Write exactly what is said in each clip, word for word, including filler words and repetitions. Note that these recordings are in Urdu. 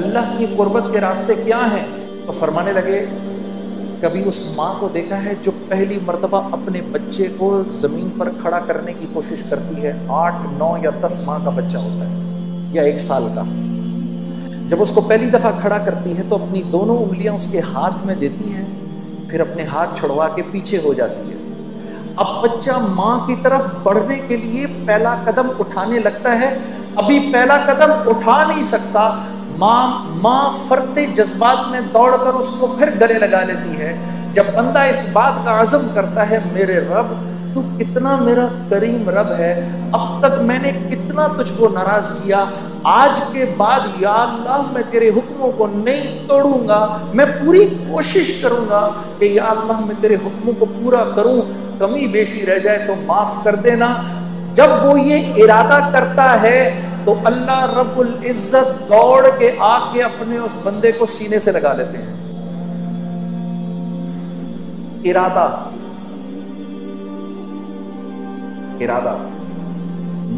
اللہ کی قربت کے راستے کیا ہیں؟ تو فرمانے لگے کبھی اس ماں کو دیکھا ہے جو پہلی مرتبہ اپنے بچے کو زمین پر کھڑا کرنے کی کوشش کرتی ہے؟ آٹھ نو یا دس ماہ کا بچہ ہوتا ہے یا ایک سال کا، جب اس کو پہلی دفعہ کھڑا کرتی ہے تو اپنی دونوں انگلیاں اس کے ہاتھ میں دیتی ہیں، پھر اپنے ہاتھ چھڑوا کے پیچھے ہو جاتی ہے۔ اب بچہ ماں کی طرف بڑھنے کے لیے پہلا قدم اٹھانے لگتا ہے، ابھی پہلا قدم اٹھا نہیں سکتا، ماں ماں فرط جذبات میں دوڑ کر اس کو پھر گلے لگا لیتی ہے۔ جب بندہ اس بات کا عزم کرتا ہے میرے رب تو کتنا میرا کریم رب ہے، اب تک میں نے کتنا تجھ کو ناراض کیا، آج کے بعد یا اللہ میں تیرے حکموں کو نہیں توڑوں گا، میں پوری کوشش کروں گا کہ یا اللہ میں تیرے حکموں کو پورا کروں، کمی بیشی رہ جائے تو معاف کر دینا۔ جب وہ یہ ارادہ کرتا ہے تو اللہ رب العزت دوڑ کے آ کے اپنے اس بندے کو سینے سے لگا لیتے ہیں۔ ارادہ ارادہ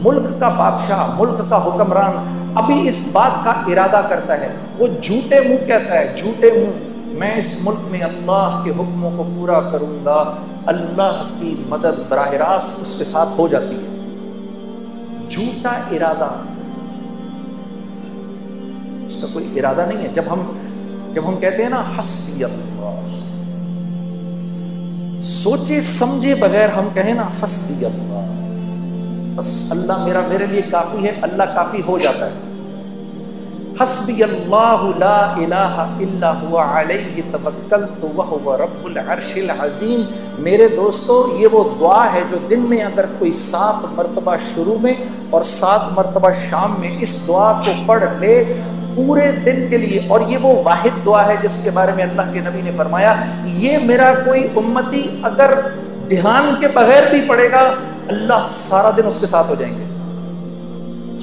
ملک کا بادشاہ، ملک کا حکمران ابھی اس بات کا ارادہ کرتا ہے، وہ جھوٹے منہ کہتا ہے، جھوٹے منہ میں اس ملک میں اللہ کے حکموں کو پورا کروں گا، اللہ کی مدد براہ راست اس کے ساتھ ہو جاتی ہے۔ جھوٹا ارادہ، اس کا کوئی ارادہ نہیں ہے۔ جب ہم جب ہم کہتے ہیں نا حسبی اللہ، سوچے سمجھے بغیر ہم کہیں نا حسبی اللہ، بس اللہ میرا میرے لیے کافی ہے، اللہ کافی ہو جاتا ہے۔ حسبی اللہ لا الہ الا هو علیہ توکلت وهو رب العرش العظیم۔ میرے دوستو، یہ وہ دعا ہے جو دن میں اگر کوئی سات مرتبہ شروع میں اور سات مرتبہ شام میں اس دعا کو پڑھ لے پورے دن کے لیے، اور یہ وہ واحد دعا ہے جس کے بارے میں اللہ کے نبی نے فرمایا یہ میرا کوئی امتی اگر دھیان کے بغیر بھی پڑھے گا اللہ سارا دن اس کے ساتھ ہو جائیں گے۔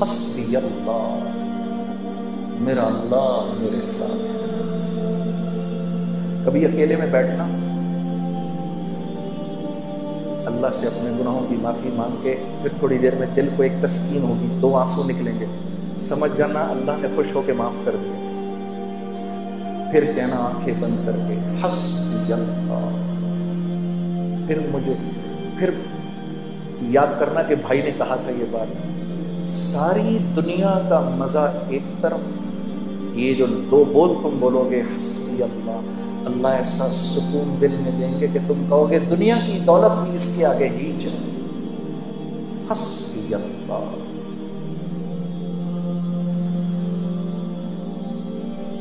حسبی اللہ، میرا اللہ میرے ساتھ ہے۔ کبھی اکیلے میں بیٹھنا، اللہ سے اپنے گناہوں کی معافی مانگ کے پھر تھوڑی دیر میں دل کو ایک تسکین ہوگی، دو آنسو نکلیں گے، سمجھ جانا اللہ نے خوش ہو کے معاف کر دیا۔ پھر کہنا آنکھیں بند کر کے حسبی اللہ، پھر مجھے پھر یاد کرنا کہ بھائی نے کہا تھا یہ بات، ساری دنیا کا مزہ ایک طرف، یہ جو دو بول تم بولو گے حسبی اللہ، اللہ ایسا سکون دل میں دیں گے کہ تم کہو گے دنیا کی دولت بھی اس کے آگے ہی چلے۔ حسبی اللہ،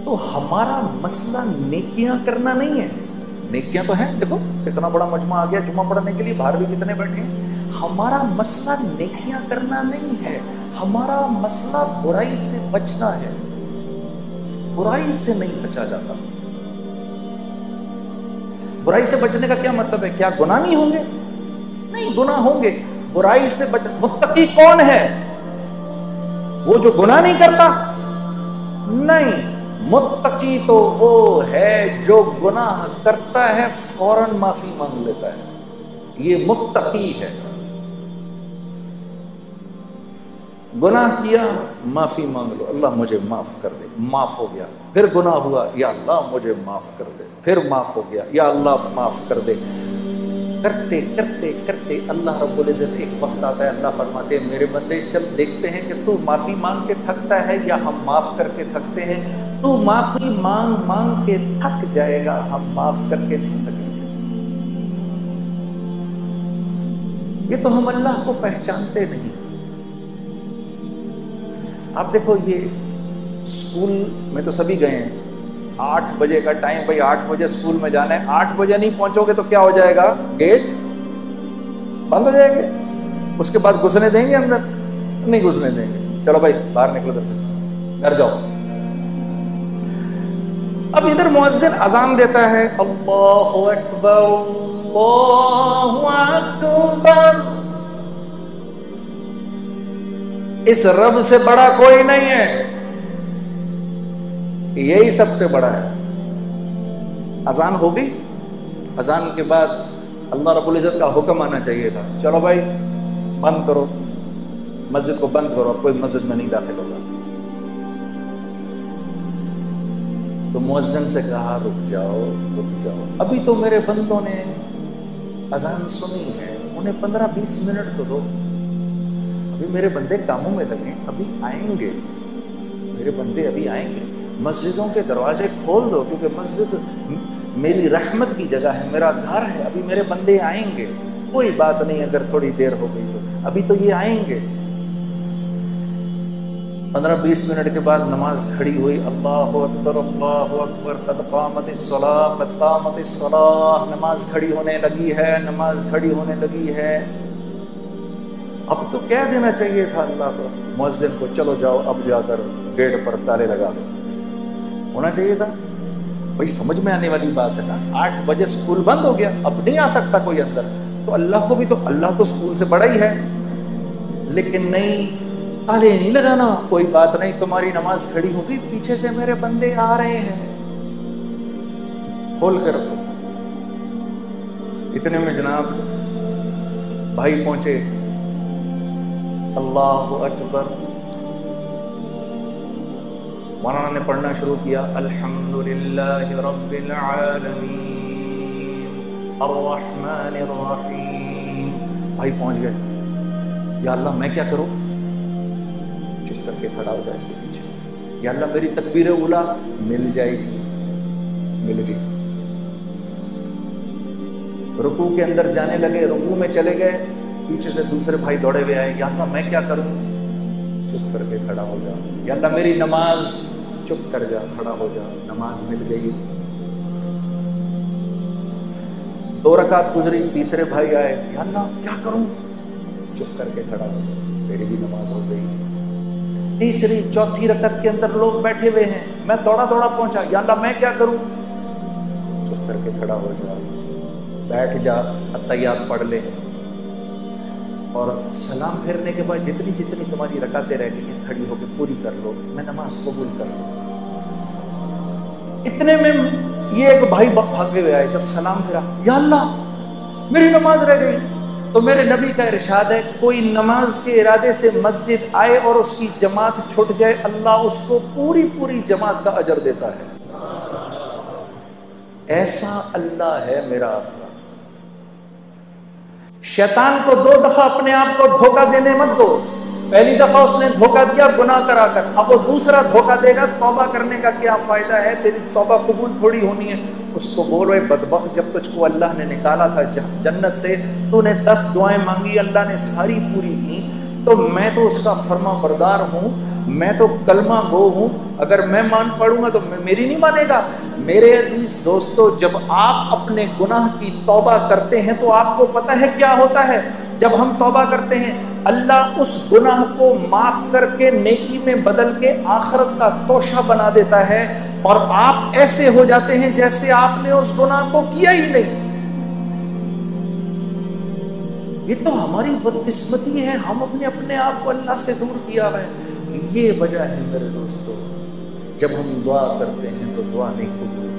تو ہمارا مسئلہ نیکیاں کرنا نہیں ہے، نیکیاں تو ہیں، دیکھو کتنا بڑا مجمع آ گیا جمعہ پڑھنے کے لیے، باہر بھی کتنے بیٹھے ہیں۔ ہمارا مسئلہ نیکیاں کرنا نہیں ہے، ہمارا مسئلہ برائی سے بچنا ہے۔ برائی سے نہیں بچا جاتا۔ برائی سے بچنے کا کیا مطلب ہے؟ کیا گناہ نہیں ہوں گے؟ نہیں، گناہ ہوں گے۔ برائی سے بچ متقی کون ہے؟ وہ جو گناہ نہیں کرتا؟ نہیں، متقی تو وہ ہے جو گناہ کرتا ہے فوراً معافی مانگ لیتا ہے، یہ متقی ہے۔ گناہ کیا، معافی مانگ لو، اللہ مجھے معاف کر دے، معاف ہو گیا۔ پھر گناہ ہوا، یا اللہ مجھے معاف کر دے، پھر معاف ہو گیا، یا اللہ معاف کر دے۔ کرتے کرتے کرتے اللہ رب العزت ایک وقت آتا ہے، اللہ فرماتے ہیں میرے بندے چل دیکھتے ہیں کہ تو معافی مانگ کے تھکتا ہے یا ہم معاف کر کے تھکتے ہیں۔ تو معافی مانگ مانگ کے تھک جائے گا، ہم معاف کر کے نہیں تھکیں گے۔ یہ تو ہم اللہ کو پہچانتے نہیں۔ آپ دیکھو، یہ اسکول میں تو سبھی گئے ہیں، آٹھ بجے کا ٹائم، بھائی آٹھ بجے اسکول میں جانا ہے، آٹھ بجے نہیں پہنچو گے تو کیا ہو جائے گا؟ گیٹ بند ہو جائے گا، اس کے بعد گھسنے دیں گے اندر؟ نہیں گھسنے دیں گے، چلو بھائی باہر نکلو، ادھر سے گھر جاؤ۔ اب ادھر مؤذن اذان دیتا ہے اللہ اکبر اللہ اکبر، اس رب سے بڑا کوئی نہیں ہے، یہی سب سے بڑا ہے۔ اذان ہوگی، اذان کے بعد اللہ رب العزت کا حکم آنا چاہیے تھا، چلو بھائی بند کرو مسجد کو، بند کرو، اب کوئی مسجد میں نہیں داخل ہوگا۔ تو مؤذن سے کہا رک جاؤ رک جاؤ، ابھی تو میرے بندوں نے اذان سنی ہے، انہیں پندرہ بیس منٹ تو دو، ابھی میرے بندے کاموں میں لگے، ابھی آئیں گے میرے بندے، ابھی آئیں گے۔ مسجدوں کے دروازے کھول دو، کیونکہ مسجد میری رحمت کی جگہ ہے، میرا گھر ہے، ابھی میرے بندے آئیں گے، کوئی بات نہیں اگر تھوڑی دیر ہو گئی تو، ابھی تو یہ آئیں گے۔ پندرہ بیس منٹ کے بعد نماز کھڑی ہوئی، اللہ اکبر اللہ اکبر، قد قامت الصلاۃ قد قامت الصلاۃ، نماز کھڑی ہونے لگی ہے، نماز کھڑی ہونے لگی ہے۔ اب تو کہہ دینا چاہیے تھا اللہ کو، مؤذن کو، چلو جاؤ اب جا کر گیٹ پر تالے لگا دو، ہونا چاہیے تھا۔ بھائی سمجھ میں آنے والی بات ہے نا، آٹھ بجے اسکول بند ہو گیا، اب نہیں آ سکتا کوئی اندر، تو اللہ کو بھی تو، اللہ تو اسکول سے بڑا ہی ہے، لیکن نہیں تالے نہیں لگانا، کوئی بات نہیں تمہاری نماز کھڑی ہوگی، پیچھے سے میرے بندے آ رہے ہیں، کھول کر رکھو۔ اتنے میں جناب بھائی پہنچے، اللہ اکبر، مولانا نے پڑھنا شروع کیا، الحمدللہ رب العالمین الرحمن الرحیم۔ بھائی پہنچ گئے، یا اللہ میں کیا کروں، چپ کر کے کھڑا ہو جائے اس کے پیچھے، یا اللہ میری تکبیر اولا مل جائے گی، مل گئی۔ رکوع کے اندر جانے لگے، رکوع میں چلے گئے، پیچھے سے دوسرے بھائی دوڑے ہوئے آئے، یا اللہ میں کیا کروں، چپ کر کے کھڑا ہو جا، یا اللہ میری نماز، چپ کر جا، کھڑا ہو جا، نماز مل گئی۔ دو رکعت گزری، تیسرے بھائی آئے، یا اللہ کیا کروں، چپ کر کے کھڑا ہو جا، تیری بھی نماز ہو گئی۔ تیسری چوتھی رکعت کے اندر لوگ بیٹھے ہوئے ہیں، میں دوڑا دوڑا پہنچا، یا اللہ میں کیا کروں، چپ کر کے کھڑا ہو جا، بیٹھ جا، اتحیات پڑھ لے، اور سلام پھیرنے کے بعد جتنی جتنی تمہاری رکعتیں رہ گئی ہیں کھڑی ہو کے پوری کر لو، میں نماز قبول کر لوں۔ اتنے میں یہ ایک بھائی بھاگے ہوئے آئے، جب سلام پھیرا، یا اللہ میری نماز رہ گئی، تو میرے نبی کا ارشاد ہے، کوئی نماز کے ارادے سے مسجد آئے اور اس کی جماعت چھٹ جائے، اللہ اس کو پوری پوری جماعت کا اجر دیتا ہے۔ ایسا اللہ ہے میرا آقا۔ شیطان کو دو دفعہ اپنے آپ کو دھوکہ دینے مت دو، پہلی دفعہ اس نے دھوکہ دیا گناہ کرا کر، اب وہ دوسرا دھوکہ دے گا، توبہ کرنے کا کیا فائدہ ہے، تیری توبہ قبول تھوڑی ہونی ہے۔ اس کو بولو، اے بدبخت، جب تجھ کو اللہ نے نکالا تھا جنت سے، تو نے دس دعائیں مانگی، اللہ نے ساری پوری کی، تو میں تو اس کا فرما بردار ہوں، میں تو کلمہ گو ہوں، اگر میں مان پڑوں گا تو میری نہیں مانے گا۔ میرے عزیز دوستو، جب آپ اپنے گناہ کی توبہ کرتے ہیں تو آپ کو پتہ ہے کیا ہوتا ہے، جب ہم توبہ کرتے ہیں اللہ اس گناہ کو معاف کر کے نیکی میں بدل کے آخرت کا توشہ بنا دیتا ہے، اور آپ ایسے ہو جاتے ہیں جیسے آپ نے اس گناہ کو کیا ہی نہیں۔ یہ تو ہماری بدقسمتی ہے، ہم اپنے اپنے آپ کو اللہ سے دور کیا ہے۔ یہ وجہ ہے میرے دوستو، جب ہم دعا کرتے ہیں تو دعا نہیں قبول،